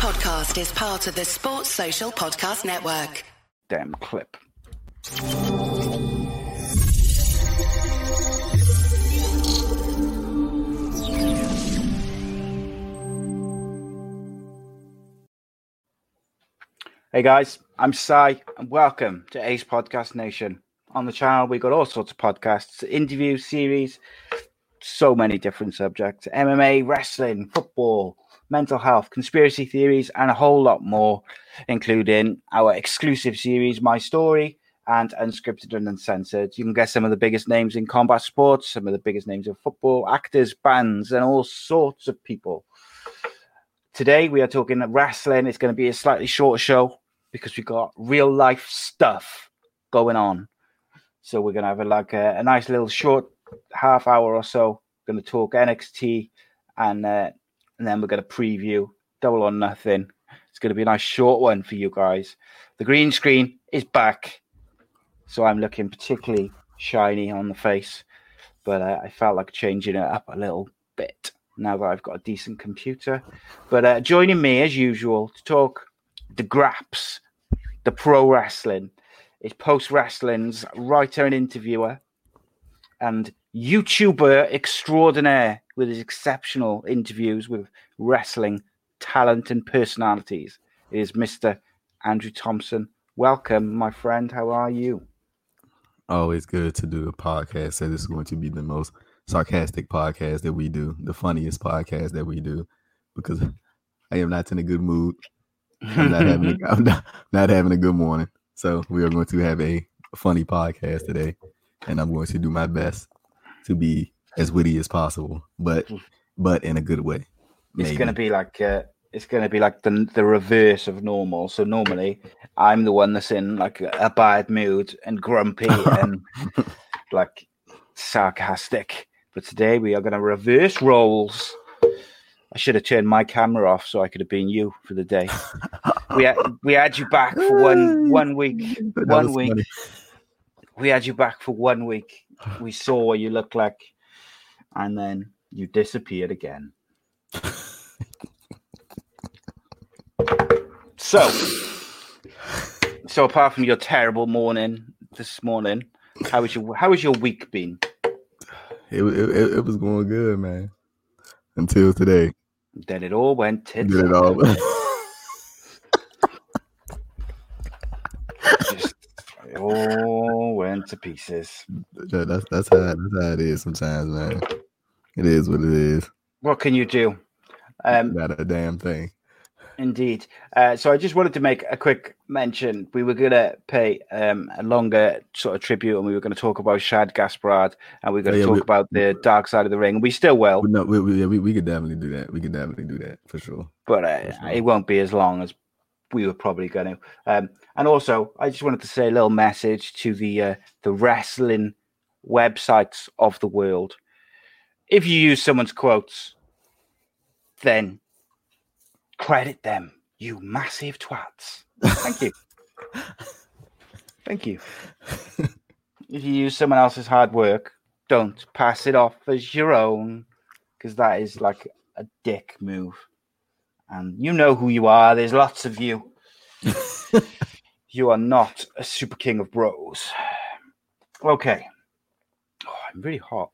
podcast is part of the Sports Social Podcast Network. Damn clip. Hey guys, I'm Sai, and welcome to Ace Podcast Nation. On the channel, we got all sorts of podcasts, interviews, series, so many different subjects. MMA, wrestling, football, mental health, conspiracy theories, and a whole lot more, including our exclusive series, My Story, and Unscripted and Uncensored. You can get some of the biggest names in combat sports, some of the biggest names in football, actors, bands, and all sorts of people. Today, we are talking wrestling. It's going to be a slightly shorter show because we've got real life stuff going on. So we're going to have a nice little short half hour or so. We're going to talk NXT and then we're going to preview Double or Nothing. It's going to be a nice short one for you guys. The green screen is back. So I'm looking particularly shiny on the face, but I felt like changing it up a little bit now that I've got a decent computer. But joining me as usual to talk the graps, the pro wrestling, is Post Wrestling's writer and interviewer and YouTuber extraordinaire with his exceptional interviews with wrestling talent and personalities. It is Mr. Andrew Thompson. Welcome, my friend. How are you? Always good to do the podcast. So this is going to be the most sarcastic podcast that we do, the funniest podcast that we do, because I am not in a good mood. I'm not having a good morning. So we are going to have a funny podcast today, and I'm going to do my best to be as witty as possible, but in a good way. Maybe. It's going to be like the reverse of normal. So normally I'm the one that's in like a bad mood and grumpy and like sarcastic. But today we are going to reverse roles. I should have turned my camera off so I could have been you for the day. We had you back for one week. We had you back for 1 week. We saw what you looked like, and then you disappeared again. So apart from your terrible morning this morning, how was your week been? It was going good, man. Until today. Then it all went tits up. It all went. It all went to pieces. That's how it is sometimes, man. It is what it is. What can you do? Not a damn thing. Indeed. So I just wanted to make a quick mention. We were going to pay a longer sort of tribute, and we were going to talk about Shad Gaspard, and we were going to talk about the Dark Side of the Ring. We still will. No, we could definitely do that. We could definitely do that for sure. But for sure. It won't be as long as we were probably going to. And also, I just wanted to say a little message to the wrestling websites of the world. If you use someone's quotes, then credit them, you massive twats. Thank you. Thank you. If you use someone else's hard work, don't pass it off as your own, because that is like a dick move. And you know who you are. There's lots of you. You are not a super king of bros. Okay. Oh, I'm really hot.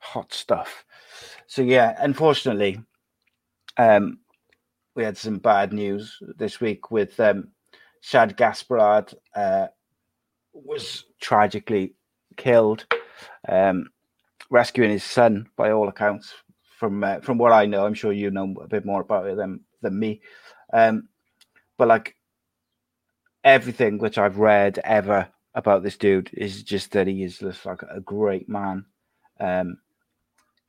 Hot stuff. So, yeah, unfortunately, we had some bad news this week with Shad Gaspard was tragically killed, rescuing his son, by all accounts, from what I know. I'm sure you know a bit more about it than me. But like everything which I've read ever about this dude is just that he is just like a great man.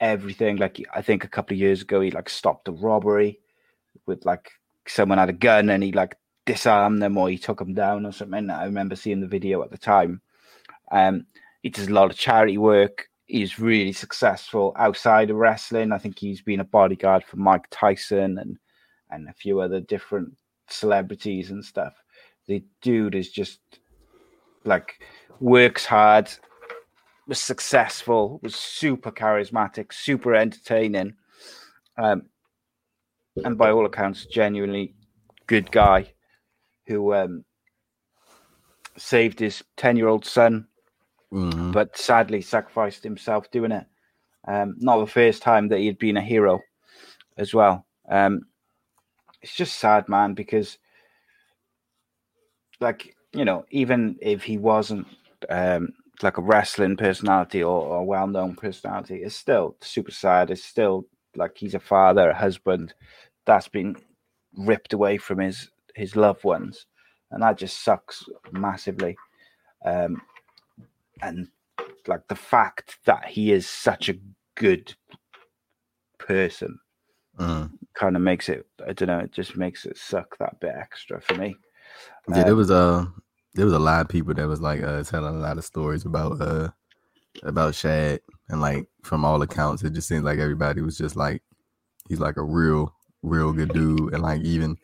Everything, like I think a couple of years ago, he like stopped a robbery with like someone had a gun and he like disarmed them or he took them down or something. I remember seeing the video at the time. He does a lot of charity work. He's really successful outside of wrestling. I think he's been a bodyguard for Mike Tyson and a few other different celebrities and stuff. The dude is just like works hard, was successful, was super charismatic, super entertaining. and by all accounts, genuinely good guy who saved his 10-year-old son, but sadly sacrificed himself doing it. Not the first time that he'd been a hero as well. It's just sad, man, because, like, you know, even if he wasn't like a wrestling personality or a well-known personality, it's still super sad. It's still like he's a father, a husband that's been ripped away from his loved ones. And that just sucks massively. And like the fact that he is such a good person kind of makes it, I don't know, it just makes it suck that bit extra for me. Yeah, there was a lot of people that was like telling a lot of stories about Shad, and like from all accounts, it just seemed like everybody was just like, he's like a real good dude, and like even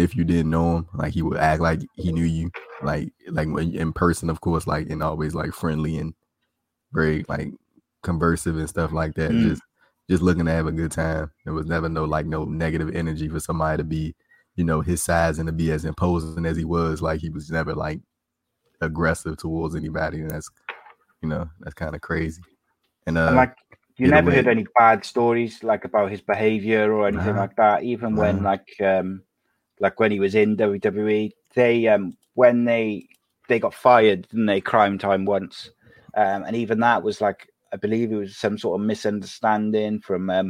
if you didn't know him, like he would act like he knew you, like in person, of course, like, and always like friendly and very like conversive and stuff like that. Just looking to have a good time. There was never no negative energy for somebody to be, you know, his size and to be as imposing as he was. Like he was never like aggressive towards anybody, and that's, you know, that's kind of crazy. And like you never heard any bad stories like about his behavior or anything like that. Even when like when he was in WWE, they got fired, didn't they? Cryme Tyme once, and even that was like, I believe it was some sort of misunderstanding from, I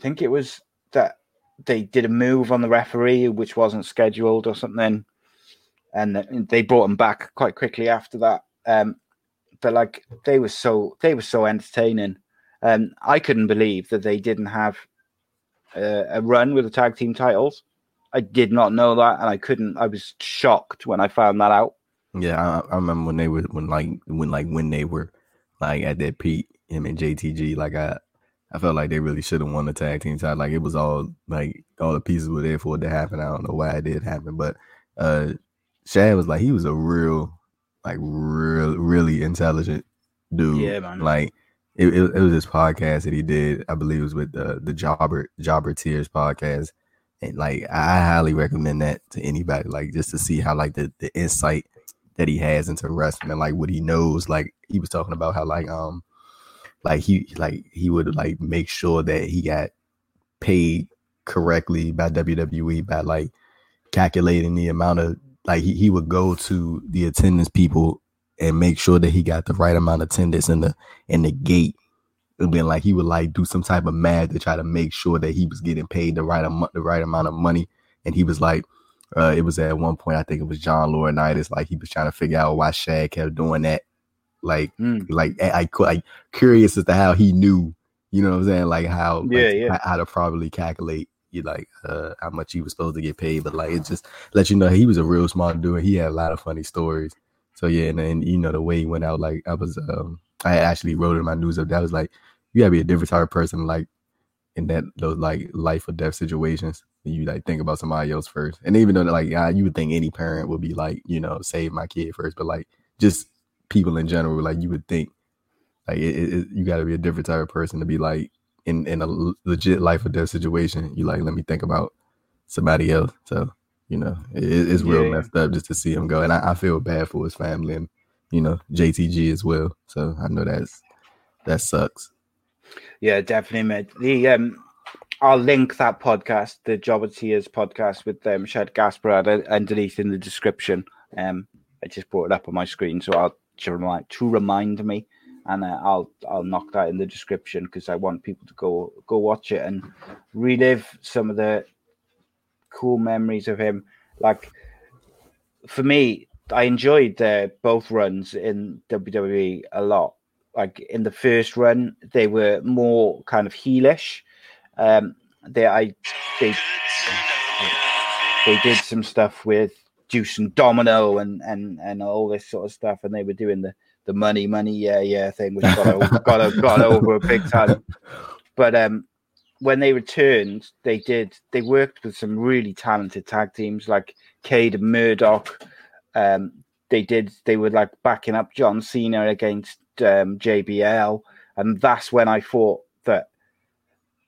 think it was that they did a move on the referee, which wasn't scheduled or something. And they brought him back quite quickly after that. But like, they were so entertaining. I couldn't believe that they didn't have a run with the tag team titles. I did not know that. And I was shocked when I found that out. Yeah. I remember when they were, like at that peak, him and JTG, like I felt like they really should have won the tag team title. Like it was all like all the pieces were there for it to happen. I don't know why it did happen, but Shad was like, he was a really intelligent dude. Yeah, man. Like it was this podcast that he did. I believe it was with the Jobber Tears podcast, and like I highly recommend that to anybody. Like just to see how like the insight that he has into wrestling and like what he knows. Like he was talking about how he would like make sure that he got paid correctly by WWE by like calculating the amount of like he would go to the attendance people and make sure that he got the right amount of attendance in the gate. And then like he would like do some type of math to try to make sure that he was getting paid the right amount of money. And he was like, it was at one point, I think it was John Laurinaitis, like he was trying to figure out why Shad kept doing that. Like curious as to how he knew, you know what I'm saying? Like how to probably calculate, you like how much he was supposed to get paid. But like it just let you know he was a real smart dude. He had a lot of funny stories. So yeah, and then you know the way he went out, like I was, I actually wrote in my news up that was like you gotta be a different type of person, like in those like life or death situations. You like think about somebody else first, and even though like you would think any parent would be like, you know, save my kid first, but like just people in general, like you would think like you got to be a different type of person to be like in a legit life or death situation. You like let me think about somebody else. So you know it's real messed up just to see him go, and I feel bad for his family and you know JTG as well. So I know that sucks. Yeah, definitely, mate. I'll link that podcast, the Jobber Tears podcast with Shad Gaspard, underneath in the description. I just brought it up on my screen, so I'll to remind me, and I'll knock that in the description because I want people to go watch it and relive some of the cool memories of him. Like for me, I enjoyed both runs in WWE a lot. Like in the first run, they were more kind of heelish. They did some stuff with Juice and Domino and all this sort of stuff, and they were doing the money yeah thing, which got over big time. But when they returned, they worked with some really talented tag teams like Cade and Murdoch. They were like backing up John Cena against JBL, and that's when I thought that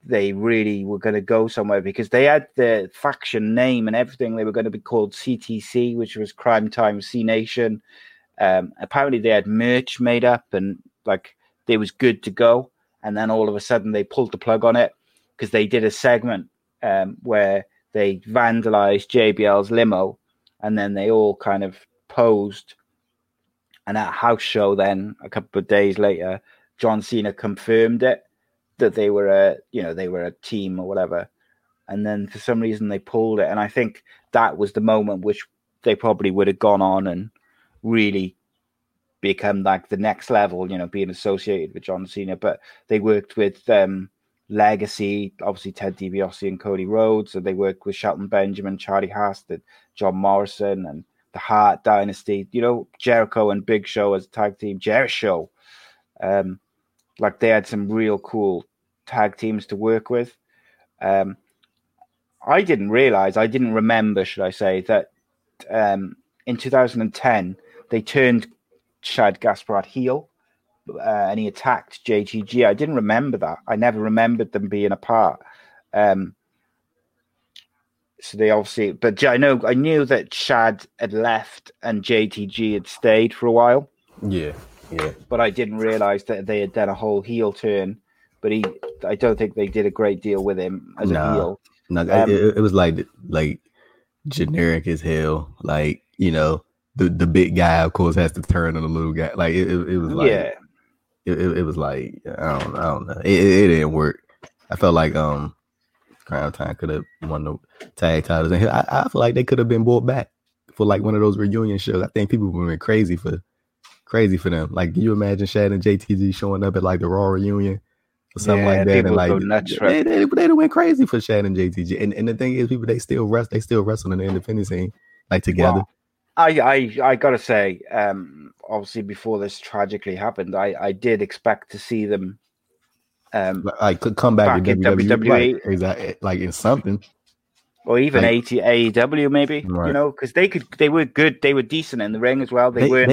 they really were going to go somewhere, because they had the faction name and everything. They were going to be called CTC, which was Cryme Tyme C Nation. Apparently they had merch made up and like they was good to go. And then all of a sudden they pulled the plug on it because they did a segment where they vandalized JBL's limo, and then they all kind of posed. And at a house show then a couple of days later, John Cena confirmed it, that they were a team or whatever. And then for some reason they pulled it. And I think that was the moment which they probably would have gone on and really become like the next level, you know, being associated with John Cena. But they worked with Legacy, obviously Ted DiBiase and Cody Rhodes. And they worked with Shelton Benjamin, Charlie Haas, John Morrison, and the Hart Dynasty, you know, Jericho and Big Show as a tag team, Jericho. Like they had some real cool tag teams to work with. I didn't remember, that in 2010, they turned Shad Gaspard heel and he attacked JTG. I didn't remember that. I never remembered them being apart. So they obviously, but I knew that Shad had left and JTG had stayed for a while. Yeah. But I didn't realize that they had done a whole heel turn. But I don't think they did a great deal with him as a heel. No, it was like generic as hell. Like, you know, the big guy of course has to turn on the little guy. Like it was like, yeah. It was like I don't know. It didn't work. I felt like Cryme Tyme could have won the tag titles, and I feel like they could have been brought back for like one of those reunion shows. I think people would have been crazy for them. Like, can you imagine Shad and JTG showing up at like the Raw reunion or something like that? And like they went crazy for Shad and JTG. And the thing is, people they still wrestle in the independent scene like together. Wow. I gotta say, obviously before this tragically happened, I did expect to see them I could come back in WWE, like in something. Or even like, AEW maybe, right. You know, because they were good. They were decent in the ring as well. They weren't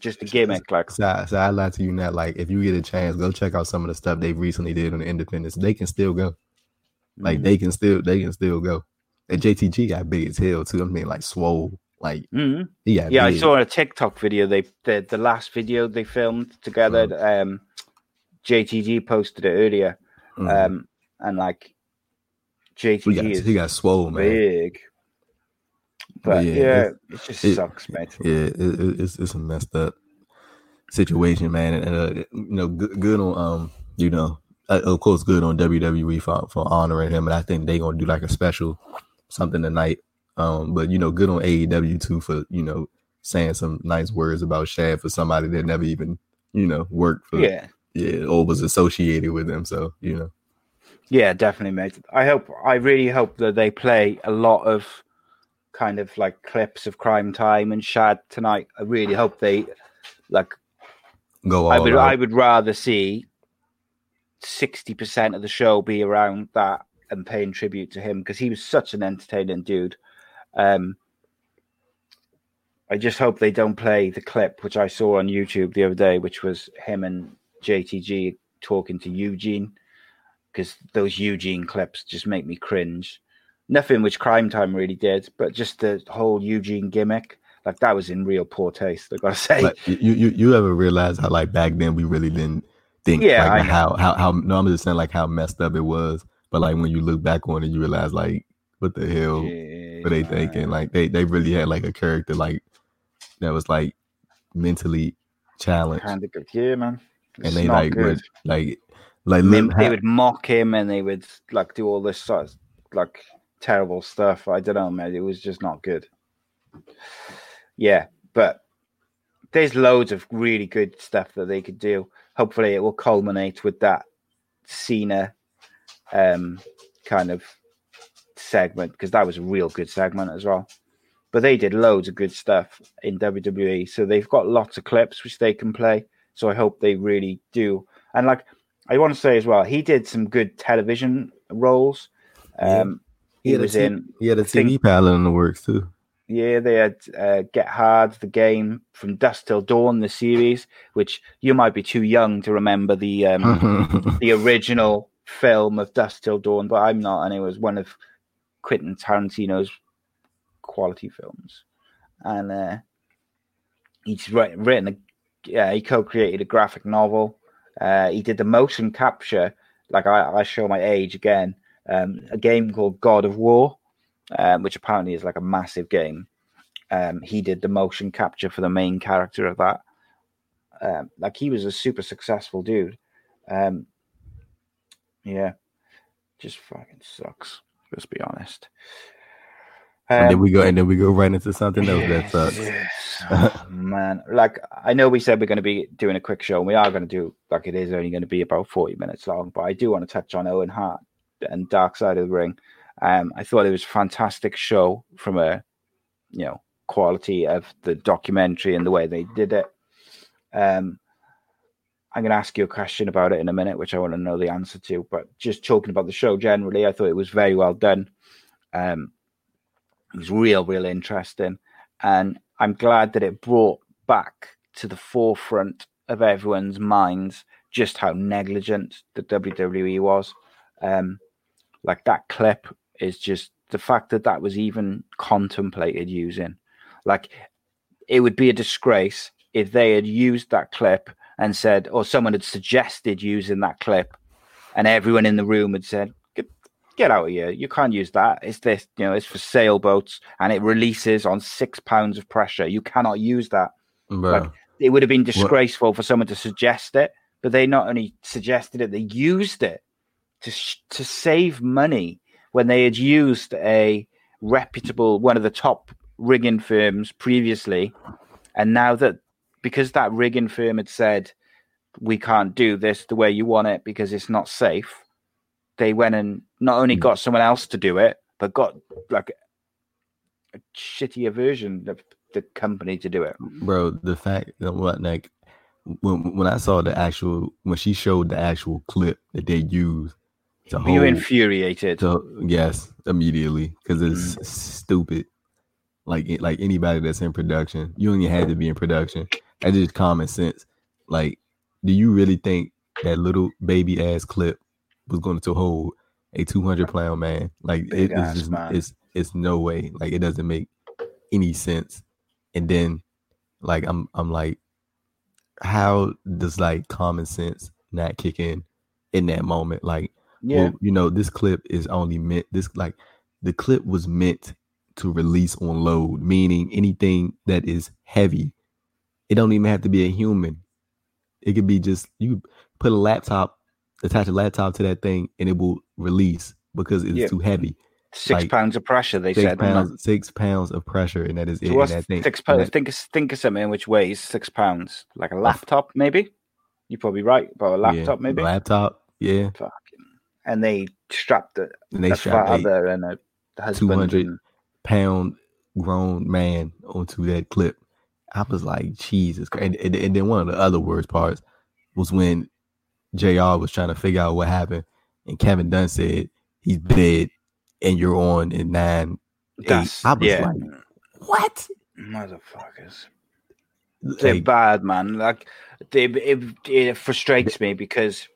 just a gimmick. Like, so I lied to you now. Like, if you get a chance, go check out some of the stuff they recently did on the independents. They can still go. Like, mm-hmm. they can still go. And JTG got big as hell too. I mean, like swole. Like, mm-hmm. Yeah. Big. I saw a TikTok video. The last video they filmed together. Mm-hmm. JTG posted it earlier, mm-hmm. And like. JTG he got swole, man. Big, but yeah it just sucks, man. Yeah, it's a messed up situation, man. And you know, good on you know, of course, good on WWE for honoring him. And I think they gonna do like a special something tonight. But you know, good on AEW too for, you know, saying some nice words about Shad for somebody that never even, you know, worked for, or was associated with him. So you know. Yeah, definitely, mate. I really hope that they play a lot of kind of like clips of Cryme Tyme and Shad tonight. I really hope they like go on. I would rather see 60% of the show be around that and paying tribute to him, because he was such an entertaining dude. I just hope they don't play the clip which I saw on YouTube the other day, which was him and JTG talking to Eugene. Because those Eugene clips just make me cringe. Nothing which Cryme Tyme really did, but just the whole Eugene gimmick, like that was in real poor taste. I gotta say, like, you ever realize how like back then we really didn't think like I'm just saying like how messed up it was. But like when you look back on it, you realize like what the hell were they thinking? Like they really had like a character like that was like mentally challenged. Kind of good, yeah, man. It's and they like good. Were, like they would mock him and they would like do all this sort of like terrible stuff. I don't know, man. It was just not good. Yeah, but there's loads of really good stuff that they could do. Hopefully, it will culminate with that Cena kind of segment, because that was a real good segment as well. But they did loads of good stuff in WWE, so they've got lots of clips which they can play. So I hope they really do. And like. I want to say as well, he did some good television roles. He had a TV pilot in the works too. Yeah, they had Get Hard, the game from Dust Till Dawn, the series, which you might be too young to remember the original film of Dust Till Dawn, but I'm not, and it was one of Quentin Tarantino's quality films. And he's written he co-created a graphic novel. He did the motion capture, like I show my age again, a game called God of War, which apparently is like a massive game. He did the motion capture for the main character of that. Like, he was a super successful dude. Yeah, just fucking sucks. Let's be honest. And then we go right into something else that sucks. Yes. Oh, man, like, I know we said we're going to be doing a quick show, and we are going to do, like, it is only going to be about 40 minutes long, but I do want to touch on Owen Hart and Dark Side of the Ring. I thought it was a fantastic show from a, quality of the documentary and the way they did it. I'm going to ask you a question about it in a minute, which I want to know the answer to, but just talking about the show generally, I thought it was very well done. It was real, real interesting. And I'm glad that it brought back to the forefront of everyone's minds just how negligent the WWE was. Like, that clip is just the fact that was even contemplated using. Like, it would be a disgrace if they had used that clip and said, or someone had suggested using that clip, and everyone in the room had said, get out of here, you can't use that, it's this, it's for sailboats and it releases on 6 pounds of pressure, you cannot use that. Like, it would have been disgraceful for someone to suggest it, but they not only suggested it, they used it to save money when they had used a reputable, one of the top rigging firms previously. And now that, because that rigging firm had said, we can't do this the way you want it because it's not safe, they went and not only got someone else to do it, but got like a shittier version of the company to do it. Bro, the fact that when I saw when she showed the actual clip that they used, you infuriated. Yes, immediately, because it's stupid. Like anybody that's in production, you only had to be in production. That's just common sense. Like, do you really think that little baby ass clip was going to hold a 200-pound man? Like, it's no way. Like, it doesn't make any sense. And then, like, I'm like, how does like common sense not kick in that moment? Like, well, this clip is only meant. The clip was meant to release on load, meaning anything that is heavy. It don't even have to be a human. It could be just, you put a laptop. Attach a laptop to that thing and it will release because it's too heavy. 6 pounds of pressure, they said. 6 pounds of pressure, and that is it. That thing. 6 pounds. Think of something which weighs 6 pounds, like a laptop, maybe. You're probably right about a laptop, maybe. Laptop, yeah. And they strapped it. And they strapped a father and a husband, 200-pound grown man onto that clip. I was like, Jesus Christ! And then one of the other worst parts was when JR was trying to figure out what happened, and Kevin Dunn said, he's dead, and you're on in 9/8. I was like, what? Motherfuckers. They're bad, man. Like, it frustrates me because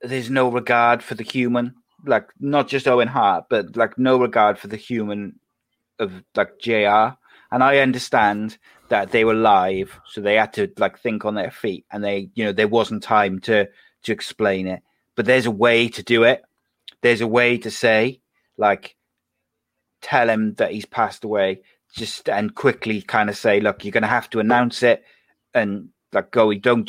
there's no regard for the human. Like, not just Owen Hart, but, like, no regard for the human of, like, JR. And I understand that they were live, so they had to like think on their feet, and they, there wasn't time to explain it. But there's a way to do it. There's a way to say, like, tell him that he's passed away, just and quickly kind of say, look, you're going to have to announce it, and like don't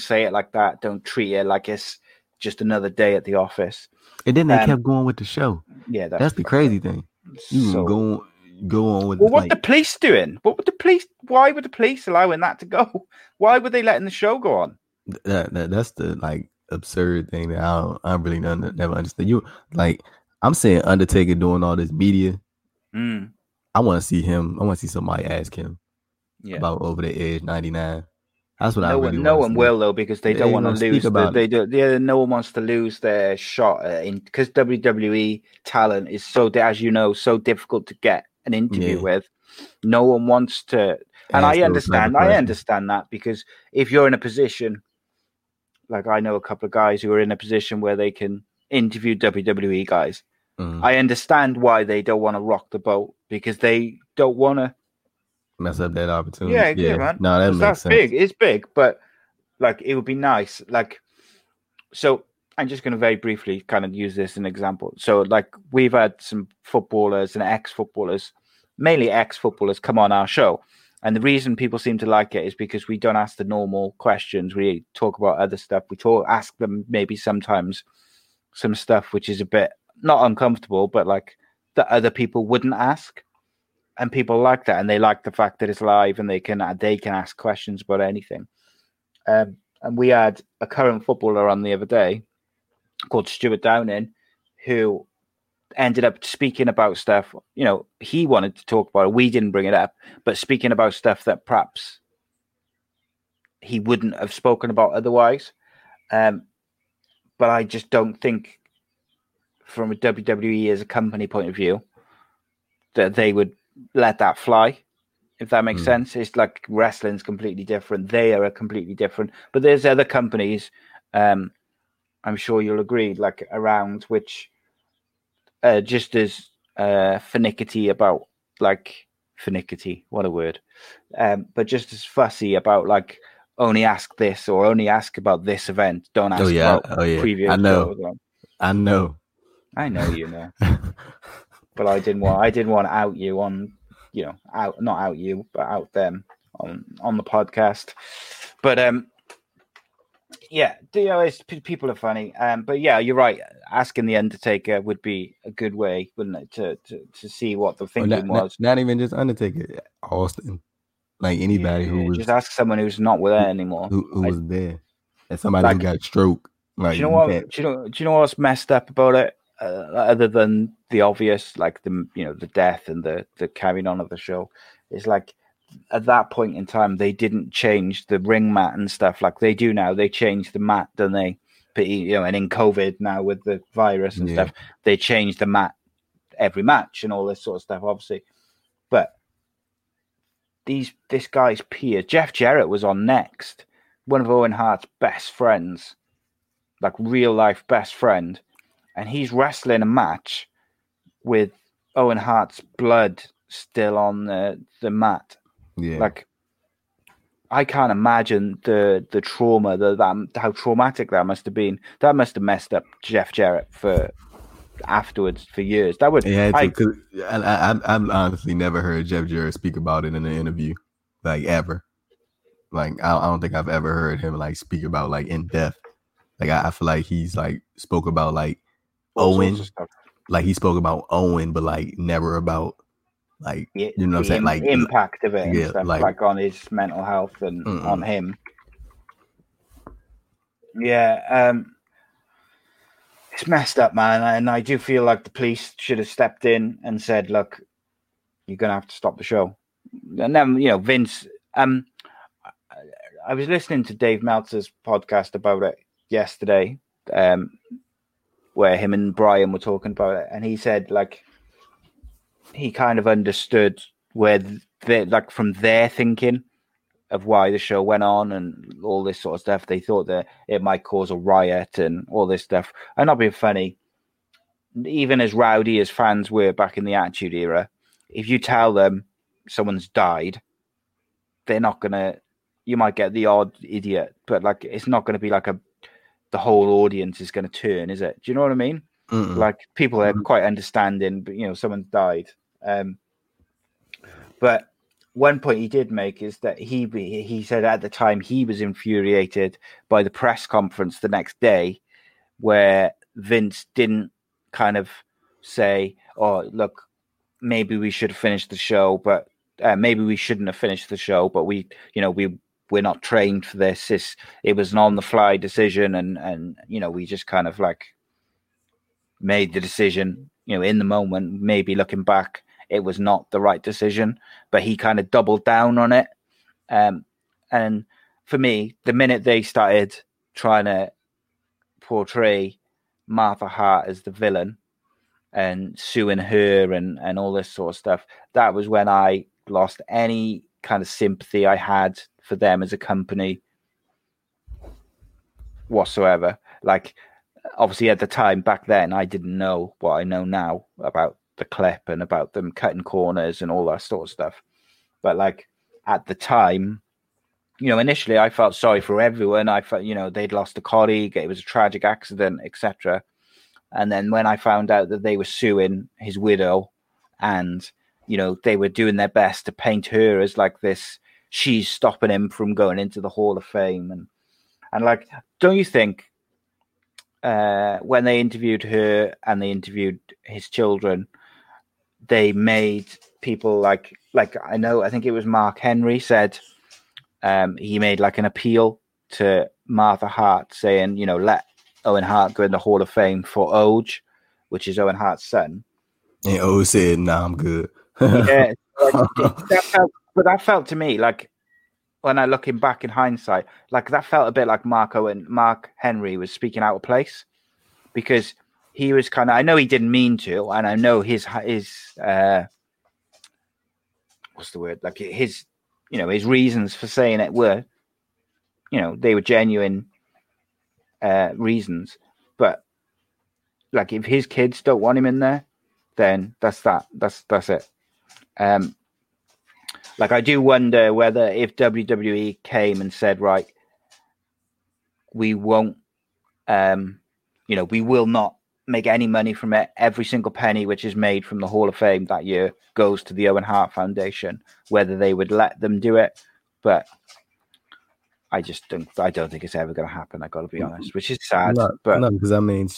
say it like that. Don't treat it like it's just another day at the office. And then they kept going with the show. Yeah, that's the crazy thing. You were going. Go on with what the police doing? Why were the police allowing that to go? Why were they letting the show go on? That's the like absurd thing that I really never understood. You like, I'm saying Undertaker doing all this media. I want to see him. I want to see somebody ask him about Over the Edge 99. That's what no one will though, because they don't want to lose. No one wants to lose their shot because WWE talent is so difficult to get an interview with. No one wants to, and I understand that, because if you're in a position Like, I know a couple of guys who are in a position where they can interview WWE guys. Mm. I understand why they don't want to rock the boat, because they don't want to mess up that opportunity. Yeah, man. No, that makes sense. Big. It's big, but like, it would be nice. Like, so I'm just going to very briefly kind of use this as an example. So, like, we've had some footballers and ex-footballers, mainly ex-footballers, come on our show. And the reason people seem to like it is because we don't ask the normal questions. We talk about other stuff. We ask them maybe sometimes some stuff which is a bit not uncomfortable, but like that other people wouldn't ask. And people like that, and they like the fact that it's live, and they can ask questions about anything. And we had a current footballer on the other day called Stuart Downing, who ended up speaking about stuff, you know, he wanted to talk about it. We didn't bring it up, but speaking about stuff that perhaps he wouldn't have spoken about otherwise. But I just don't think, from a WWE as a company point of view, that they would let that fly, if that makes sense. It's like, wrestling's completely different. They are completely different. But there's other companies, I'm sure you'll agree, like, around which just as finicky about, like, finicky, what a word, but just as fussy about, like, only ask this or only ask about this event. Don't ask about previous. I know you know. But I didn't want to out you on, you know, out, not out you, but out them on the podcast. But yeah, you know, people are funny. But yeah, you're right. Asking the Undertaker would be a good way, wouldn't it, to see what the thinking was. Not even just Undertaker, Austin, like anybody who was, just ask someone who's not with her anymore, who was there, and somebody like, who got stroke. Like, do you know what's messed up about it? Other than the obvious, like the death and the carrying on of the show, it's like, at that point in time, they didn't change the ring mat and stuff like they do now. They changed the mat, don't they? But, you know, and in COVID now with the virus and stuff, they changed the mat every match and all this sort of stuff, obviously. But this guy's peer, Jeff Jarrett, was on next, one of Owen Hart's best friends, like real life best friend, and he's wrestling a match with Owen Hart's blood still on the mat. Yeah. Like, I can't imagine the trauma, how traumatic that must have been. That must have messed up Jeff Jarrett for afterwards, for years. That would. Yeah, I've honestly never heard Jeff Jarrett speak about it in an interview, like, ever. Like, I don't think I've ever heard him like speak about, like, in depth. Like, I feel like he's like spoke about like Owen, like he spoke about Owen, but like never about, like, you know what I'm saying, like impact of it, and stuff, like on his mental health and on him. Yeah, it's messed up, man, and I do feel like the police should have stepped in and said, "Look, you're gonna have to stop the show." And then, you know, Vince. I was listening to Dave Meltzer's podcast about it yesterday, where him and Brian were talking about it, and he said, like, he kind of understood where they, like, from their thinking of why the show went on and all this sort of stuff, they thought that it might cause a riot and all this stuff. And not being funny, even as rowdy as fans were back in the Attitude Era, if you tell them someone's died, they're not gonna. You might get the odd idiot, but like, it's not gonna be like the whole audience is gonna turn, is it? Do you know what I mean? Mm-mm. Like, people are quite understanding, but, you know, someone died. But one point he did make is that he said at the time he was infuriated by the press conference the next day where Vince didn't kind of say, "Oh, look, maybe we should have finished the show, but maybe we shouldn't have finished the show, but we, you know, we're not trained for this. It was an on-the-fly decision, and you know, we just kind of like made the decision, you know, in the moment. Maybe looking back, it was not the right decision," but he kind of doubled down on it. And for me, the minute they started trying to portray Martha Hart as the villain and suing her and all this sort of stuff, that was when I lost any kind of sympathy I had for them as a company. whatsoever. Like, obviously at the time back then, I didn't know what I know now about the clip and about them cutting corners and all that sort of stuff. But like at the time, you know, initially I felt sorry for everyone. I felt, you know, they'd lost a colleague. It was a tragic accident, etc. And then when I found out that they were suing his widow and, you know, they were doing their best to paint her as like this, she's stopping him from going into the Hall of Fame. And like, don't you think when they interviewed her and they interviewed his children, they made people like I know, I think it was Mark Henry said he made like an appeal to Martha Hart saying, you know, let Owen Hart go in the Hall of Fame for Oge, which is Owen Hart's son. And Oge said, nah, I'm good. Yeah, but that felt to me like, when I looking back in hindsight, like that felt a bit like Mark Henry was speaking out of place, because he was kind of, I know he didn't mean to, and I know his what's the word? Like his, you know, his reasons for saying it were, you know, they were genuine reasons, but like if his kids don't want him in there, then that's it. Like, I do wonder whether if WWE came and said, right, we won't, you know, we will not make any money from it. Every single penny which is made from the Hall of Fame that year goes to the Owen Hart Foundation, whether they would let them do it. But I just don't, think it's ever going to happen. I got to be honest, which is sad. No, because I mean,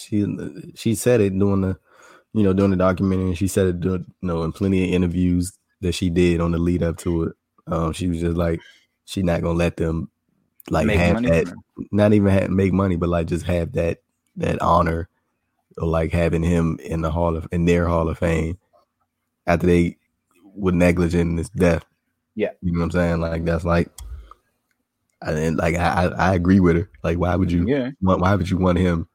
she said it during the, you know, during the documentary, and she said it, you know, in plenty of interviews that she did on the lead up to it. She was just like, she's not gonna let them like make have money, that, not even make money, but like just have that honor or like having him in the in their Hall of Fame after they were negligent in his death. Yeah, you know what I'm saying? Like that's like, I agree with her. Like why would you want him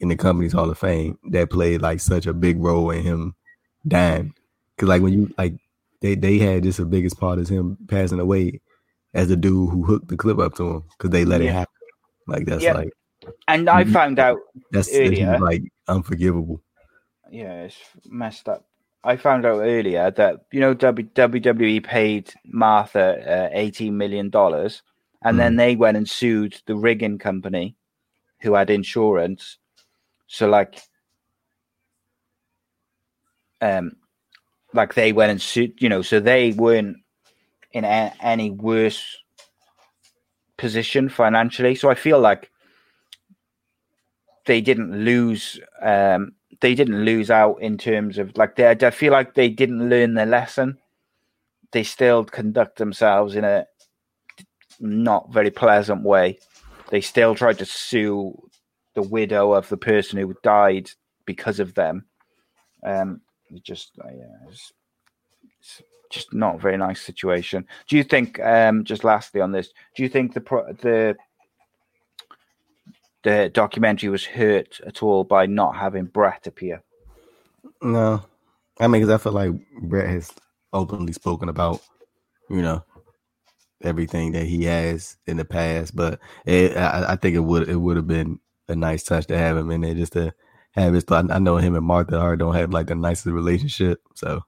in the company's Hall of Fame that played like such a big role in him dying? Because like when you like. They had just the biggest part is him passing away as the dude who hooked the clip up to him because they let it happen. Like that's like, and I found out that's like unforgivable. Yeah, it's messed up. I found out earlier that, you know, WWE paid Martha $18 million, and then they went and sued the rigging company, who had insurance. So like they went and sued, you know, so they weren't in any worse position financially. So I feel like they didn't lose out in terms of like, I feel like they didn't learn their lesson. They still conduct themselves in a not very pleasant way. They still tried to sue the widow of the person who died because of them. It's just not a very nice situation. Do you think? Just lastly on this, do you think the documentary was hurt at all by not having Brett appear? No, I mean, because I feel like Brett has openly spoken about, you know, everything that he has in the past, but I think it would have been a nice touch to have him in there just to. I know him and Martha Hart don't have like the nicest relationship, so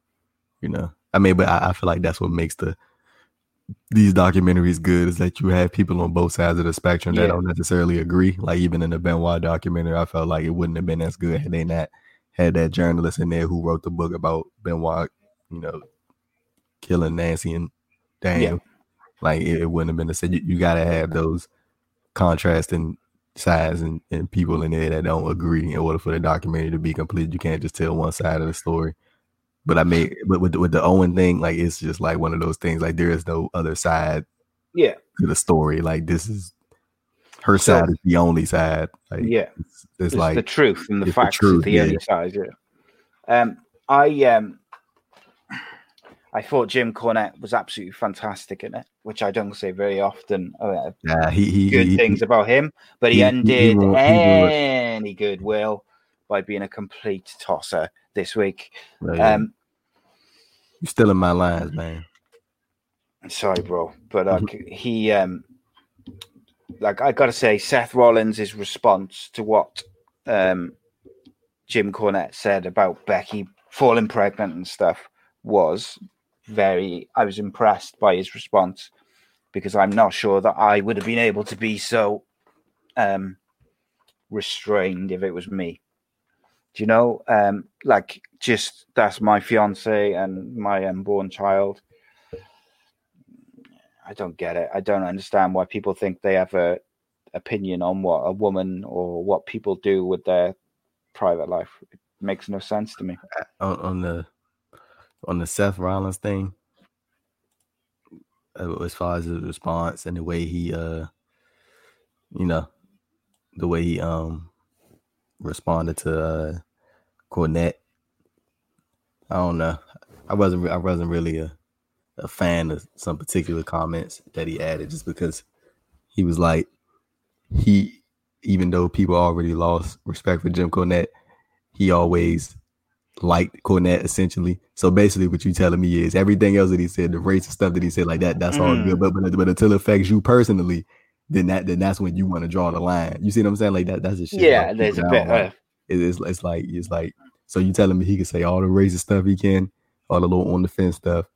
you know. I mean, but I feel like that's what makes these documentaries good, is that you have people on both sides of the spectrum that don't necessarily agree. Like even in the Benoit documentary, I felt like it wouldn't have been as good had they not had that journalist in there who wrote the book about Benoit, you know, killing Nancy and Daniel. Yeah. Like it wouldn't have been the same. You gotta have those contrasting sides and people in there that don't agree in order for the documentary to be complete. You can't just tell one side of the story. But I mean, with the Owen thing, like it's just like one of those things. Like there is no other side, to the story. Like this is her side is the only side. Like, it's like the truth and the facts is the only side. Yeah. I thought Jim Cornette was absolutely fantastic in it, which I don't say very often. Good things about him, but he undid any goodwill by being a complete tosser this week. Right. You're still in my lines, man. Sorry, bro, but he like, I gotta say, Seth Rollins' response to what Jim Cornette said about Becky falling pregnant and stuff was very, I was impressed by his response, because I'm not sure that I would have been able to be so restrained if it was me. Do you know, like, just, that's my fiance and my unborn child. I don't get it. I don't understand why people think they have a opinion on what a woman or what people do with their private life. It makes no sense to me. On the Seth Rollins thing, as far as his response and the way he, you know, the way he responded to Cornette, I don't know. I wasn't really a fan of some particular comments that he added, just because he was like, he, even though people already lost respect for Jim Cornette, he always liked Cornette essentially. So basically what you telling me is everything else that he said, the racist stuff that he said, like that, that's all good. But until it affects you personally, then that's when you want to draw the line. You see what I'm saying? Like that's just shit. Yeah, like, there's a bit. It's like, so you telling me he can say all the racist stuff he can, all the little on the fence stuff,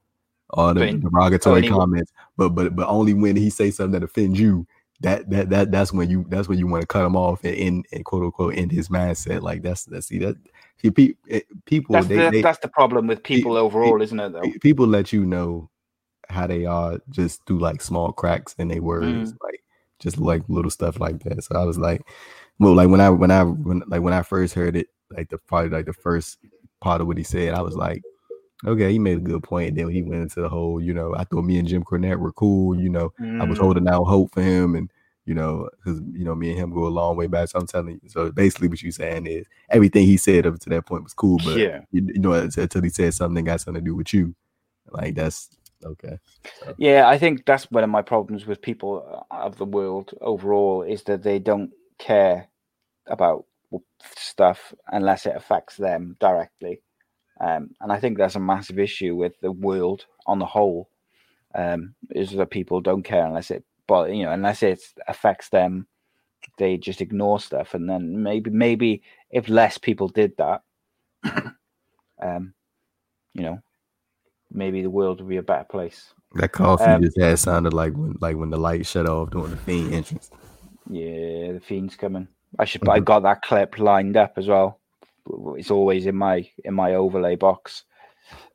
all the derogatory comments, but only when he says something that offends you, that's when you want to cut him off and quote unquote end his mindset. Like that's the problem with people overall, isn't it? Though people let you know how they are just through like small cracks in their words, like just like little stuff like that. So I was like, well, like when I first heard it, like the first part of what he said, I was like, okay, he made a good point. And then he went into the whole, you know, I thought me and Jim Cornette were cool. You know, I was holding out hope for him, and you know, because you know, me and him go a long way back. So I'm telling you. So basically, what you're saying is everything he said up to that point was cool, but yeah, you know, until he said something that got something to do with you, like that's okay. So. Yeah, I think that's one of my problems with people of the world overall, is that they don't care about stuff unless it affects them directly. And I think that's a massive issue with the world on the whole, is that people don't care unless it affects them. They just ignore stuff. And then maybe if less people did that, you know, maybe the world would be a better place. That coffee just had sounded like when the light shut off during the Fiend entrance. Yeah, the Fiend's coming. I got that clip lined up as well. It's always in my overlay box,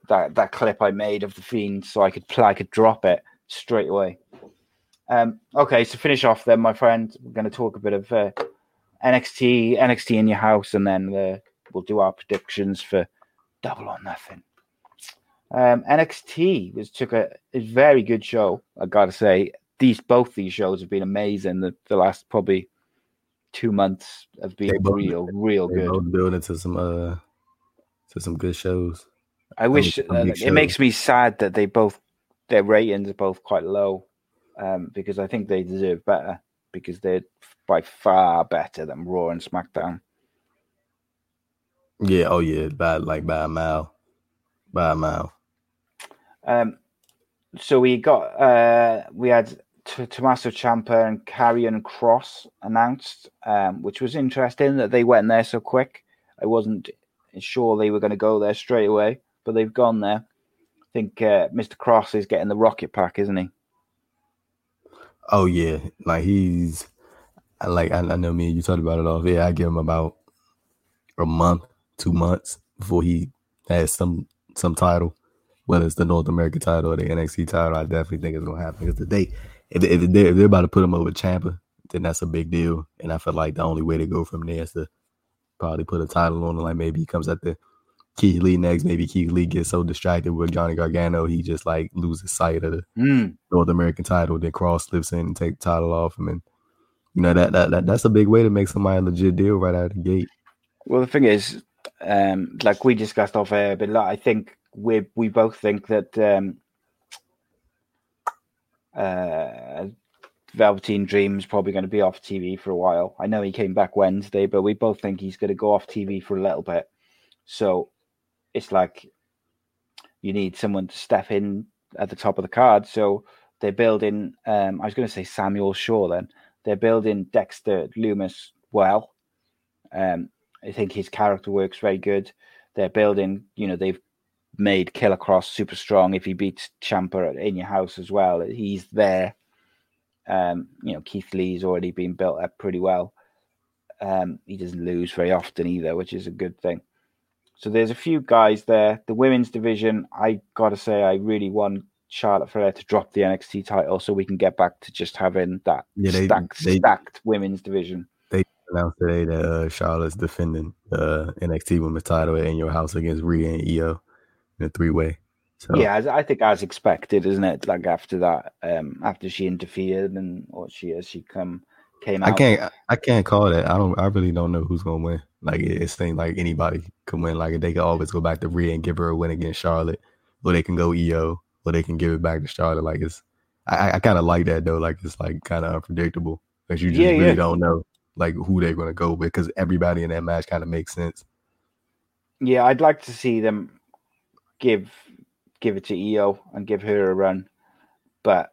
that clip I made of the Fiend, so I could drop it straight away. Okay, so finish off then, my friend. We're going to talk a bit of NXT in your house, and then we'll do our predictions for Double or Nothing. NXT took a very good show. I gotta say, both these shows have been amazing. The last probably 2 months have been real good. Both building to some good shows. I wish it makes me sad that their ratings are both quite low, because I think they deserve better, because they're by far better than Raw and SmackDown. Yeah, oh yeah, by a mile. So we got we had Tommaso Ciampa and Karrion Kross announced, which was interesting that they went there so quick. I wasn't sure they were going to go there straight away, but they've gone there. I think Mr. Cross is getting the rocket pack, isn't he? Oh yeah, like he's like, I know me and you talked about it off. Yeah, I give him about a month, 2 months before he has some title, whether it's the North American title or the NXT title. I definitely think it's going to happen, because if they're about to put him over Ciampa, then that's a big deal. And I feel like the only way to go from there is to probably put a title on him. Like maybe he comes at the Keith Lee next. Maybe Keith Lee gets so distracted with Johnny Gargano, he just like loses sight of the North American title. Then Cross slips in and take the title off him. And you know, that's a big way to make somebody a legit deal right out of the gate. Well, the thing is, like we discussed off air, but like, I think we both think that Velveteen Dream is probably going to be off TV for a while. I know he came back Wednesday, but we both think he's going to go off TV for a little bit. So it's like you need someone to step in at the top of the card. So they're building, I was going to say Samuel Shaw then. They're building Dexter Lumis well. I think his character works very good. They're building, you know, they've made Killer Kross super strong. If he beats Ciampa in your house as well, he's there. You know, Keith Lee's already been built up pretty well. He doesn't lose very often either, which is a good thing. So there's a few guys there. The women's division, I got to say, I really want Charlotte Flair to drop the NXT title so we can get back to just having that stacked women's division. They announced today that Charlotte's defending the NXT women's title in your house against Rhea and Io in a three-way. So. Yeah, I think as expected, isn't it? Like after that, after she interfered and what she as she came out. I can't call that. I really don't know who's gonna win. Like it seems like anybody can win. Like they can always go back to Rhea and give her a win against Charlotte, or they can go EO, or they can give it back to Charlotte. Like it's, I kind of like that though. Like it's like kind of unpredictable because you just really don't know like who they're gonna go with because everybody in that match kind of makes sense. Yeah, I'd like to see them give it to Io and give her a run. But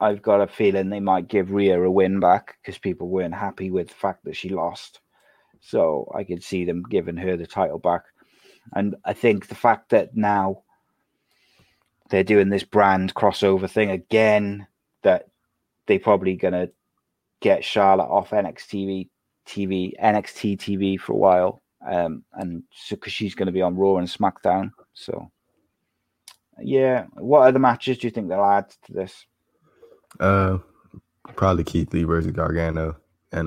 I've got a feeling they might give Rhea a win back because people weren't happy with the fact that she lost. So I could see them giving her the title back. And I think the fact that now they're doing this brand crossover thing again, that they're probably going to get Charlotte off NXT TV for a while. And so, because she's going to be on Raw and SmackDown. So. Yeah, what other matches do you think they'll add to this? Probably Keith Lee versus Gargano, and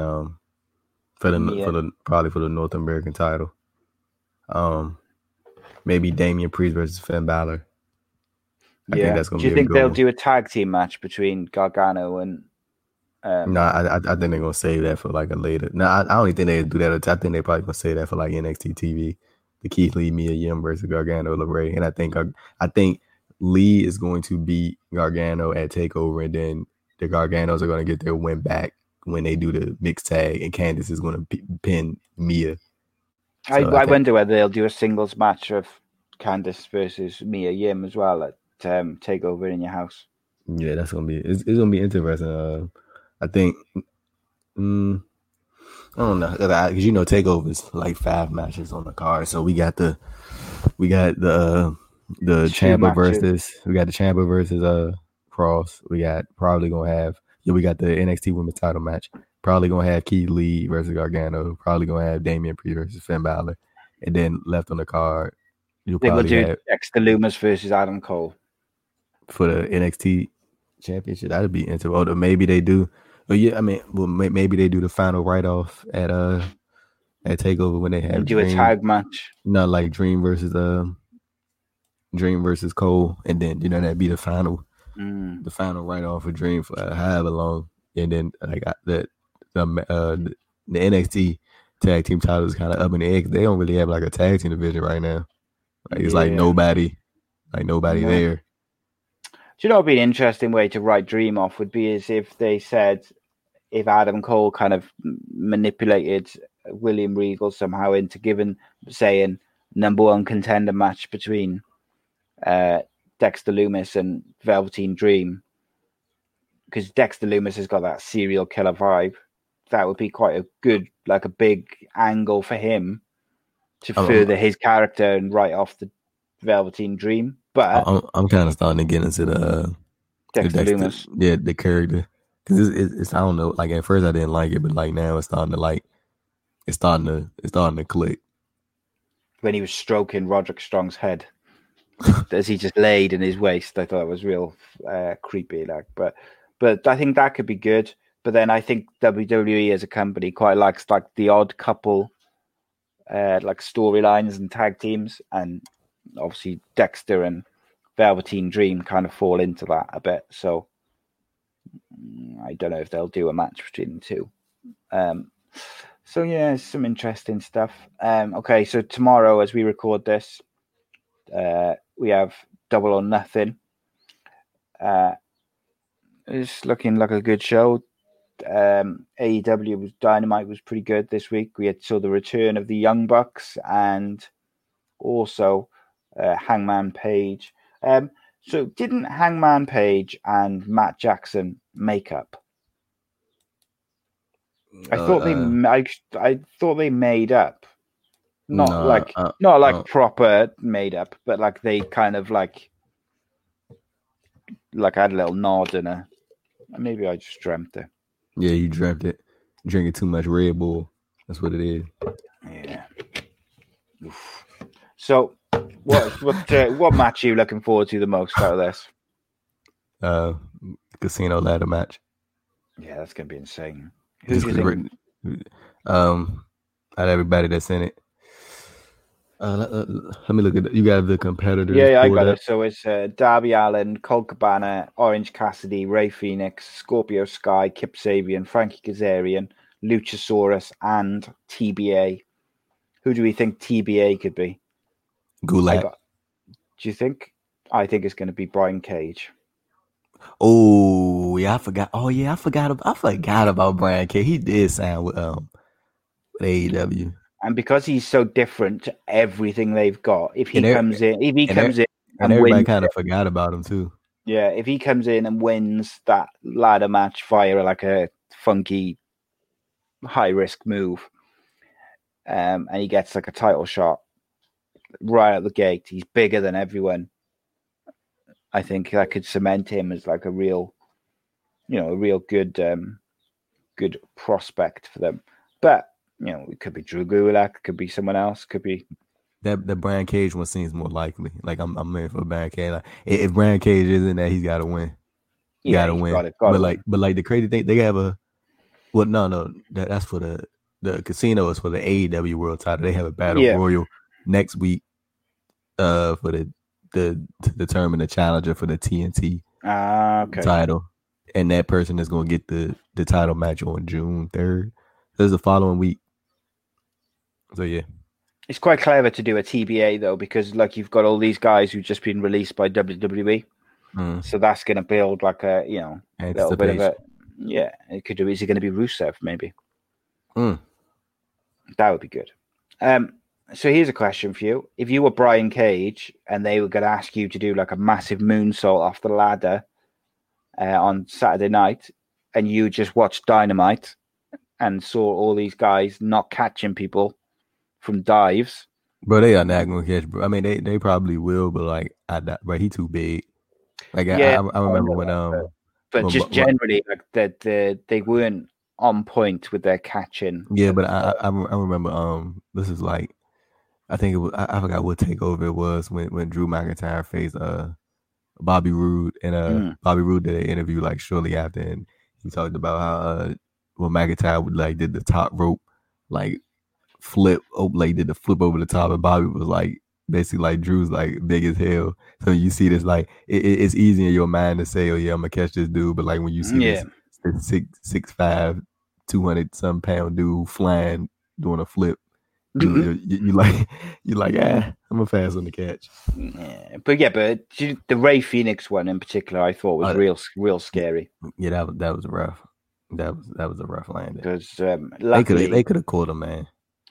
for the North American title. Maybe Damian Priest versus Finn Balor. I think that's gonna. Do you think they'll do a tag team match between Gargano and? No, I think they're gonna save that for like a later. No, I don't think they do that. I think they're probably gonna save that for like NXT TV. The Keith Lee, Mia Yim versus Gargano, LeRae. And I think Lee is going to beat Gargano at TakeOver, and then the Garganos are going to get their win back when they do the mixed tag, and Candice is going to pin Mia. So I wonder whether they'll do a singles match of Candice versus Mia Yim as well at TakeOver in your house. Yeah, that's going to be it's going to be interesting. I think... I don't know because you know TakeOver's like 5 matches on the card, so we got the Ciampa versus Cross. We got probably gonna have we got the NXT Women's Title match. Probably gonna have Keith Lee versus Gargano. Probably gonna have Damian Priest versus Finn Balor, and then left on the card, we'll do Dexter Lumis versus Adam Cole for the NXT Championship. That'd be interesting. Or maybe they do. But maybe they do the final write-off at TakeOver when they have a tag match. No, like Dream versus Cole, and then that'd be the final, the final write-off for Dream for however long, and then like the NXT tag team title is kind of up in the air. They don't really have like a tag team division right now. Like, it's nobody there. Do you know what would be an interesting way to write Dream off would be is if they said. If Adam Cole kind of manipulated William Regal somehow into saying #1 contender match between Dexter Lumis and Velveteen Dream, because Dexter Lumis has got that serial killer vibe. That would be quite a good, like a big angle for him to further his character and write off the Velveteen Dream. But I'm kind of starting to get into the Dexter Lumis, the character. It's I don't know. Like at first I didn't like it, but like now it's starting to click. When he was stroking Roderick Strong's head, as he just laid in his waist, I thought it was real creepy. Like, but I think that could be good. But then I think WWE as a company quite likes like the odd couple, like storylines and tag teams, and obviously Dexter and Velveteen Dream kind of fall into that a bit. So. I don't know if they'll do a match between the two. So yeah, some interesting stuff. Okay, so tomorrow as we record this, we have Double or Nothing. It's looking like a good show. AEW Dynamite was pretty good this week. We saw the return of the Young Bucks and also Hangman Page. So didn't Hangman Page and Matt Jackson make up? I thought they made up. Not proper made up, but like they kind of like had a little nod in it. Maybe I just dreamt it. Yeah, you dreamt it. Drinking too much Red Bull. That's what it is. Yeah. Oof. So, what match are you looking forward to the most out of this? Casino ladder match. Yeah, that's gonna be insane. Who's in? Out of everybody that's in it. Let me look at you got the competitors. Yeah, I got it. So it's Darby Allin, Colt Cabana, Orange Cassidy, Rey Fénix, Scorpio Sky, Kip Sabian, Frankie Kazarian, Luchasaurus, and TBA. Who do we think TBA could be? Gulak. Do you think? I think it's going to be Brian Cage. Oh yeah, I forgot. Oh yeah, I forgot about Brian Cage. He did sign with AEW. And because he's so different to everything they've got, if he comes in and wins, everybody kind of forgot about him too. Yeah, if he comes in and wins that ladder match via like a funky high risk move, and he gets like a title shot right out the gate, he's bigger than everyone. I think that could cement him as like a real good, good prospect for them. But you know, it could be Drew Gulak, it could be someone else, could be that Brian Cage one seems more likely. Like I'm in for Brian Cage. Like, if Brian Cage isn't there, he's got to win. He's got to win. But the crazy thing, they have that's for the casino is for the AEW World Title. They have a battle royal next week, for the to determine the challenger for the TNT title, and that person is going to get the title match on June 3rd. There's the following week. So yeah, it's quite clever to do a TBA though, because like you've got all these guys who've just been released by WWE, so that's going to build like a little bit of a it could do. Is it going to be Rusev maybe? That would be good. So here's a question for you. If you were Brian Cage and they were going to ask you to do like a massive moonsault off the ladder on Saturday night, and you just watched Dynamite and saw all these guys not catching people from dives. Bro, they are not going to catch. Bro. I mean, they probably will, but like, he's too big. Like, yeah, I remember when... generally, like they weren't on point with their catching. Yeah, but I remember this is like... I think it was, I forgot what TakeOver it was when Drew McIntyre faced Bobby Roode, and Bobby Roode did an interview like shortly after, and he talked about how McIntyre would like did the top rope like flip, did the flip over the top, and Bobby was like basically like Drew's like big as hell. So you see this like it's easy in your mind to say, oh yeah, I'm gonna catch this dude, but like when you see this 6'5", 200 some pound dude flying doing a flip. You're like, I'm a fast on the catch. Yeah, but the Rey Fénix one in particular, I thought was real scary. Yeah, that was rough. That was a rough landing. Because they could have caught him, man.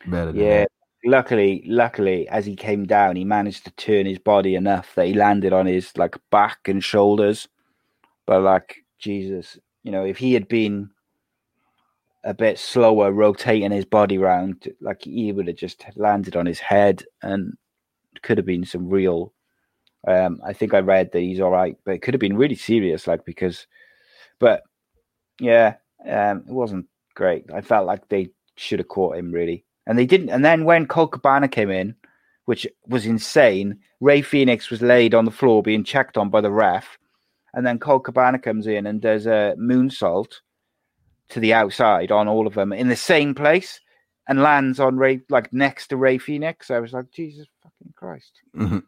Better than that. Luckily, as he came down, he managed to turn his body enough that he landed on his like back and shoulders. But like Jesus, if he had been a bit slower rotating his body around, like he would have just landed on his head, and could have been some real I think I read that he's all right, but it could have been really serious, it wasn't great. I felt like they should have caught him really, and they didn't. And then when Colt Cabana came in, which was insane, Rey Fénix was laid on the floor being checked on by the ref, and then Colt Cabana comes in and does a moonsault to the outside on all of them in the same place, and lands on Rey, like next to Rey Fénix. I was like, Jesus fucking Christ! Mm-hmm.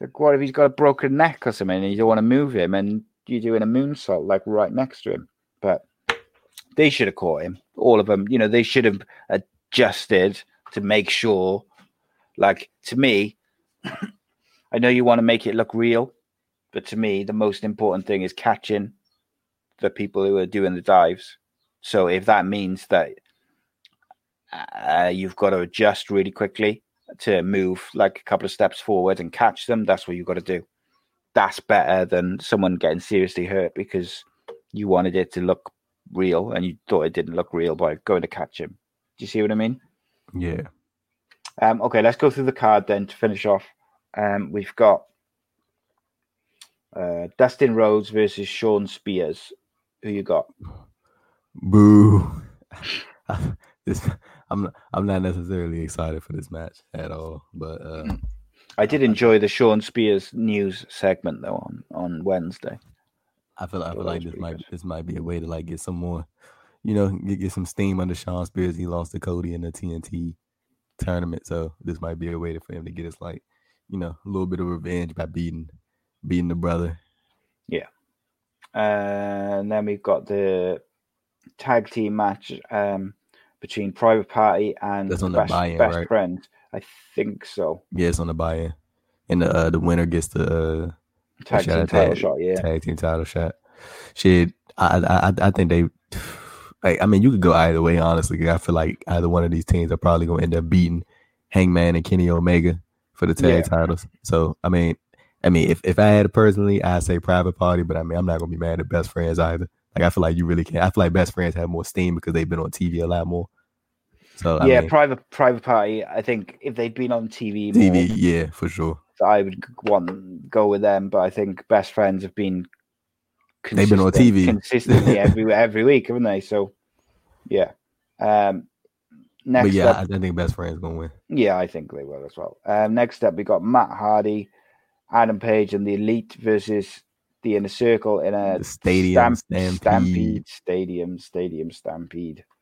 Like, what if he's got a broken neck or something, and you don't want to move him, and you're doing a moonsault like right next to him? But they should have caught him, all of them. They should have adjusted to make sure. Like to me, I know you want to make it look real, but to me, the most important thing is catching the people who are doing the dives. So if that means that you've got to adjust really quickly to move like a couple of steps forward and catch them, that's what you've got to do. That's better than someone getting seriously hurt because you wanted it to look real and you thought it didn't look real by going to catch him. Do you see what I mean? Yeah. Okay, let's go through the card then to finish off. We've got Dustin Rhodes versus Shawn Spears. Who you got? Boo. I'm not necessarily excited for this match at all, but I did enjoy the Shawn Spears news segment though on Wednesday. I feel like this might be a way to like get some more, you know, get some steam under Shawn Spears. He lost to Cody in the TNT tournament, so this might be a way for him to get his like, you know, a little bit of revenge by beating the brother. Yeah. And then we've got the tag team match between Private Party and Best Friend. I think so. Yeah, it's on the buy-in, and the winner gets the tag team title shot. Yeah, tag team title shot. Shit, I think they. Like, I mean, you could go either way, honestly. I feel like either one of these teams are probably going to end up beating Hangman and Kenny Omega for the tag titles. So, I mean, if I had it personally, I'd say Private Party, but I mean, I'm not going to be mad at Best Friends either. Like, I feel like you really can't. I feel like Best Friends have more steam because they've been on TV a lot more. So yeah, Private Party, I think if they'd been on TV more, yeah, for sure. I would go with them, but I think Best Friends have been... They've been on TV consistently every week, haven't they? So, yeah. Next, but yeah, I think Best Friends gonna win. Yeah, I think they will as well. Next up, we got Matt Hardy, Adam Page, and the Elite versus the Inner Circle in a stadium stampede.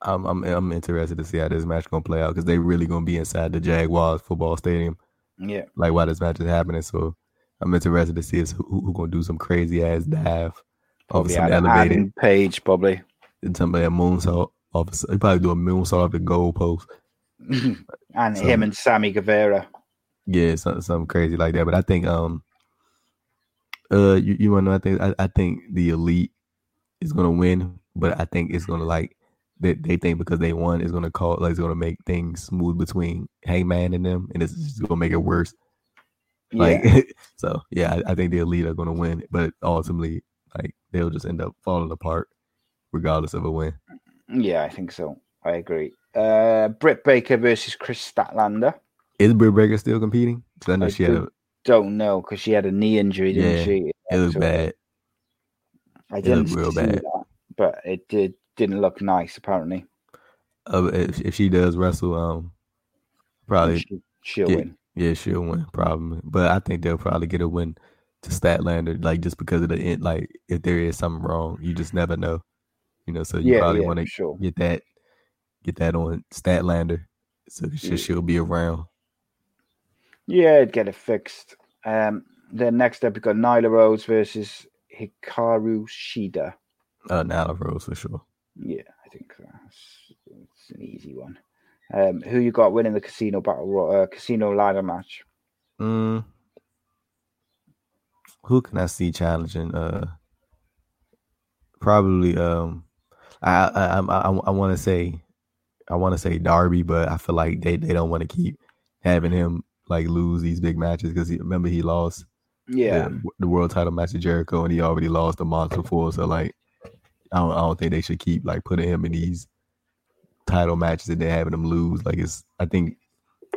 I'm interested to see how this match gonna play out because they really gonna be inside the Jaguars football stadium. Yeah, like why this match is happening. So I'm interested to see who gonna do some crazy ass dive. Obviously, Adam Page probably. Did somebody a moonsault? Obviously, he probably do a moonsault off the goalpost. And him and Sammy Guevara. Yeah, something crazy like that. But I think, you wanna know? I think the Elite is gonna win, but I think it's gonna like they think because they won is gonna call like it's gonna make things smooth between Hangman and them, and it's just gonna make it worse. Like so, yeah, I think the Elite are gonna win, but ultimately. Like they'll just end up falling apart regardless of a win. Yeah, I think so. I agree. Britt Baker versus Chris Statlander. Is Britt Baker still competing? I know don't know because she had a knee injury, didn't she? It was bad. I didn't see that, but it didn't look nice, apparently. If she does wrestle, probably she'll win. Yeah, she'll win, probably. But I think they'll probably get a win. Statlander, like just because of the end, like if there is something wrong, you just never know, you know. So you probably want to get that on Statlander, so she'll be around. Yeah, get it fixed. Then next up we got Nyla Rose versus Hikaru Shida. Nyla Rose for sure. Yeah, I think that's an easy one. Who you got winning the casino ladder match? Who can I see challenging? Probably. I want to say, Darby, but I feel like they don't want to keep having him like lose these big matches because remember he lost the world title match to Jericho and he already lost the month before. So like, I don't think they should keep like putting him in these title matches and then having him lose. Like I think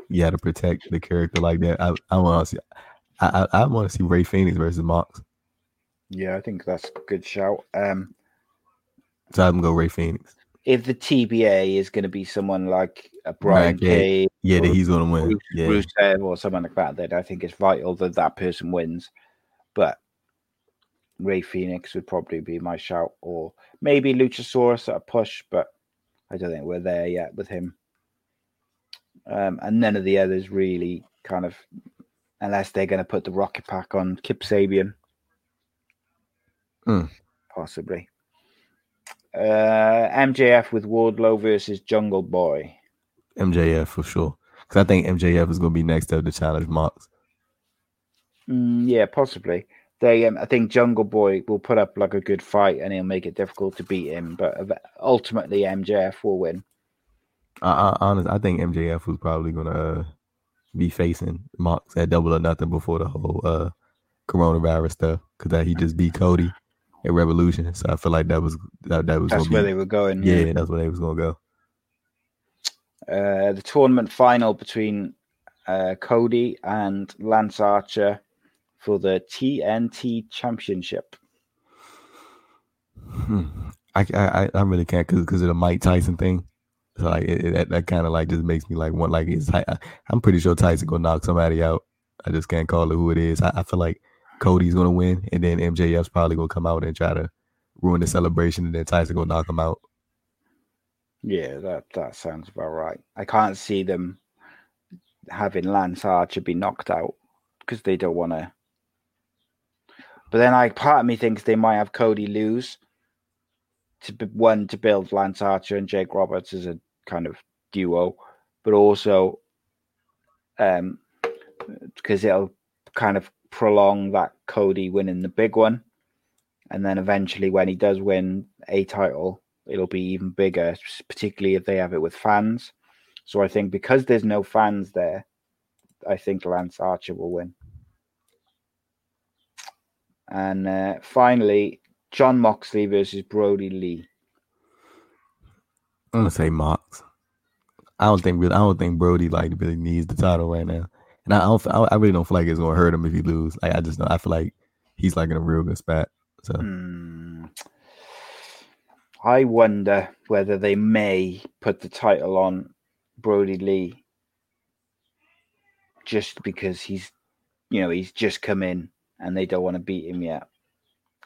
you got to protect the character like that. I want to see. I want to see Rey Fénix versus Mox. Yeah, I think that's a good shout. So I'm going to go Rey Fénix. If the TBA is going to be someone like a Brian Cage, that he's going to win. Rusev or someone like that, then I think it's vital that that person wins. But Rey Fénix would probably be my shout, or maybe Luchasaurus at a push, but I don't think we're there yet with him. And none of the others really kind of... Unless they're going to put the rocket pack on Kip Sabian. Possibly. MJF with Wardlow versus Jungle Boy. MJF for sure. Because I think MJF is going to be next up to challenge Mox. Yeah, possibly. I think Jungle Boy will put up like a good fight and he'll make it difficult to beat him. But ultimately, MJF will win. I think MJF was probably going to... be facing Mox at Double or Nothing before the whole coronavirus stuff because he just beat Cody at Revolution. So I feel like that's where they were going. Yeah, that's where they was gonna go. The tournament final between Cody and Lance Archer for the TNT Championship. I really can't because of the Mike Tyson thing. So like that kind of like just makes me like want like it's. I'm pretty sure Tyson gonna knock somebody out. I just can't call it who it is. I feel like Cody's gonna win, and then MJF's probably gonna come out and try to ruin the celebration, and then Tyson gonna knock him out. Yeah, that sounds about right. I can't see them having Lance Archer be knocked out because they don't want to. But then, part of me thinks they might have Cody lose to build Lance Archer and Jake Roberts as a kind of duo, but also because it'll kind of prolong that Cody winning the big one, and then eventually when he does win a title, it'll be even bigger, particularly if they have it with fans. So I think because there's no fans there, I think Lance Archer will win. And finally, John Moxley versus Brody Lee. I'm gonna say Mox. I don't think Brody really needs the title right now, and I really don't feel like it's gonna hurt him if he lose. I feel like he's in a real good spot. So I wonder whether they may put the title on Brody Lee just because he's just come in and they don't want to beat him yet.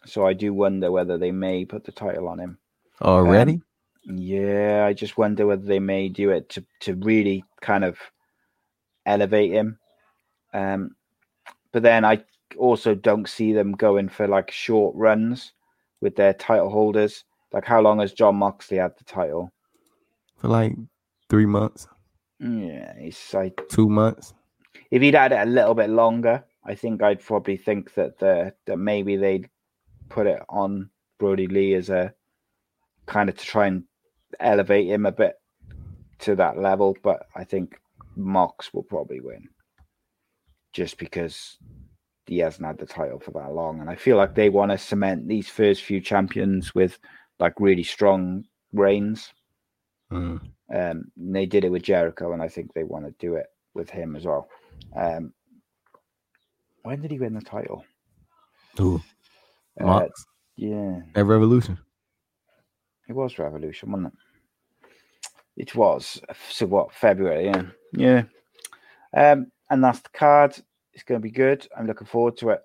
So I do wonder whether they may put the title on him. Already? Yeah, I just wonder whether they may do it to really kind of elevate him. But then I also don't see them going for short runs with their title holders. How long has John Moxley had the title? For 3 months. Yeah, it's 2 months. If he'd had it a little bit longer, I think I'd probably think that maybe they'd put it on Brody Lee as a kind of to try and elevate him a bit to that level, but I think Mox will probably win just because he hasn't had the title for that long, and I feel like they want to cement these first few champions with really strong reigns. And they did it with Jericho, and I think they want to do it with him as well. When did he win the title? Ooh. Mox? Yeah. At Revolution. It was Revolution, wasn't it? It was. So what, February, yeah. Yeah. And that's the card. It's going to be good. I'm looking forward to it.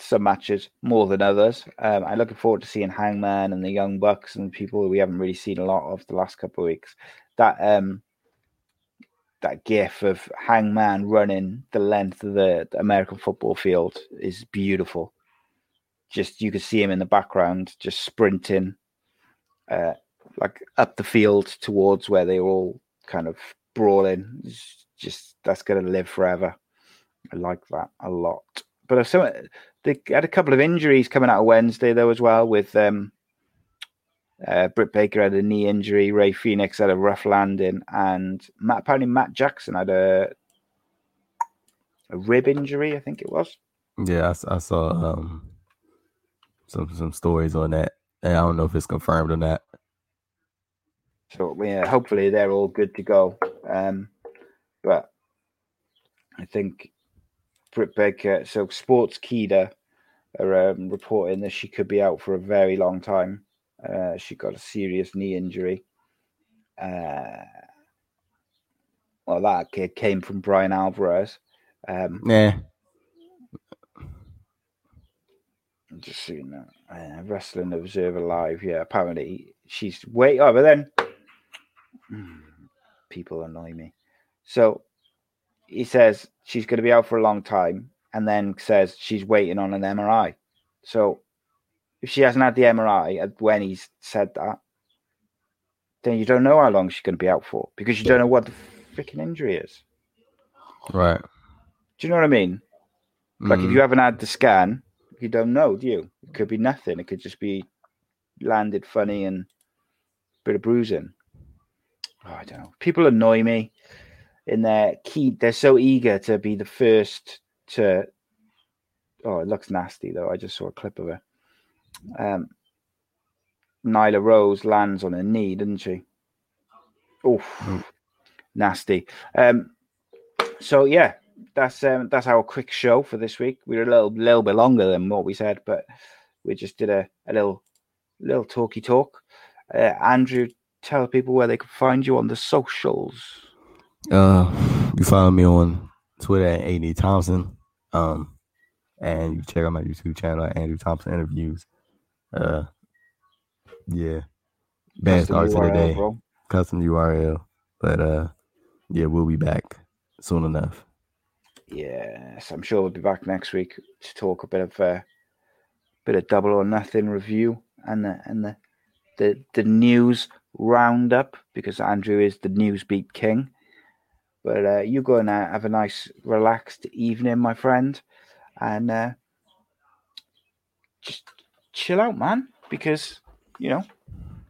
Some matches more than others. I'm looking forward to seeing Hangman and the Young Bucks and people we haven't really seen a lot of the last couple of weeks. That gif of Hangman running the length of the American football field is beautiful. Just you can see him in the background, just sprinting up the field towards where they were all kind of brawling. It's just that's going to live forever. I like that a lot. But they had a couple of injuries coming out of Wednesday, though, as well, with Britt Baker had a knee injury, Rey Fénix had a rough landing, and Matt Jackson had a rib injury, I think it was. Yeah, I saw some stories on that, and I don't know if it's confirmed or not. So, yeah, hopefully they're all good to go. But I think Britt Baker, so Sportskeeda are reporting that she could be out for a very long time. She got a serious knee injury. That kid came from Brian Alvarez. Yeah. I'm just seeing that. Wrestling Observer Live. Yeah, apparently she's wait. Oh, but then people annoy me. So he says she's going to be out for a long time, and then says she's waiting on an MRI. So if she hasn't had the MRI when he's said that, then you don't know how long she's going to be out for because you don't know what the freaking injury is. Right. Do you know what I mean? If you haven't had the scan, you don't know, do you? It could be nothing. It could just be landed funny and a bit of bruising. Oh, I don't know. People annoy me. They're so eager to be the first to Oh, it looks nasty, though. I just saw a clip of her. Nyla Rose lands on her knee, doesn't she? Oof. Nasty. So, yeah, that's our quick show for this week. We were a little bit longer than what we said, but we just did a little talky talk. Andrew, tell people where they can find you on the socials. You follow me on Twitter at AD Thompson. And you check out my YouTube channel at Andrew Thompson Interviews. Yeah. Bad start to the day. Custom URL. But yeah, we'll be back soon enough. Yes, I'm sure we'll be back next week to talk a bit of Double or Nothing review and the news roundup, because Andrew is the newsbeat king. But you go and have a nice, relaxed evening, my friend. And just chill out, man, because, you know,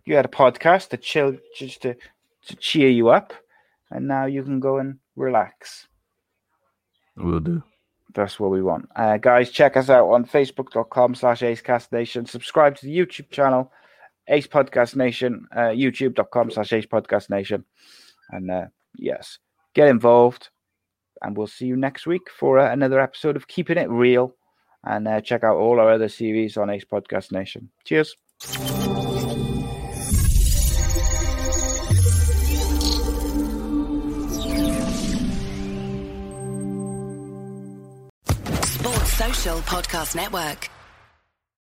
you had a podcast to chill, just to cheer you up. And now you can go and relax. Will do. That's what we want. Guys, check us out on facebook.com/AceCastNation. Subscribe to the YouTube channel, Ace Podcast Nation, youtube.com/AcePodcastNation. And yes, get involved. And we'll see you next week for another episode of Keeping It Real. And check out all our other series on Ace Podcast Nation. Cheers. Sports Social Podcast Network.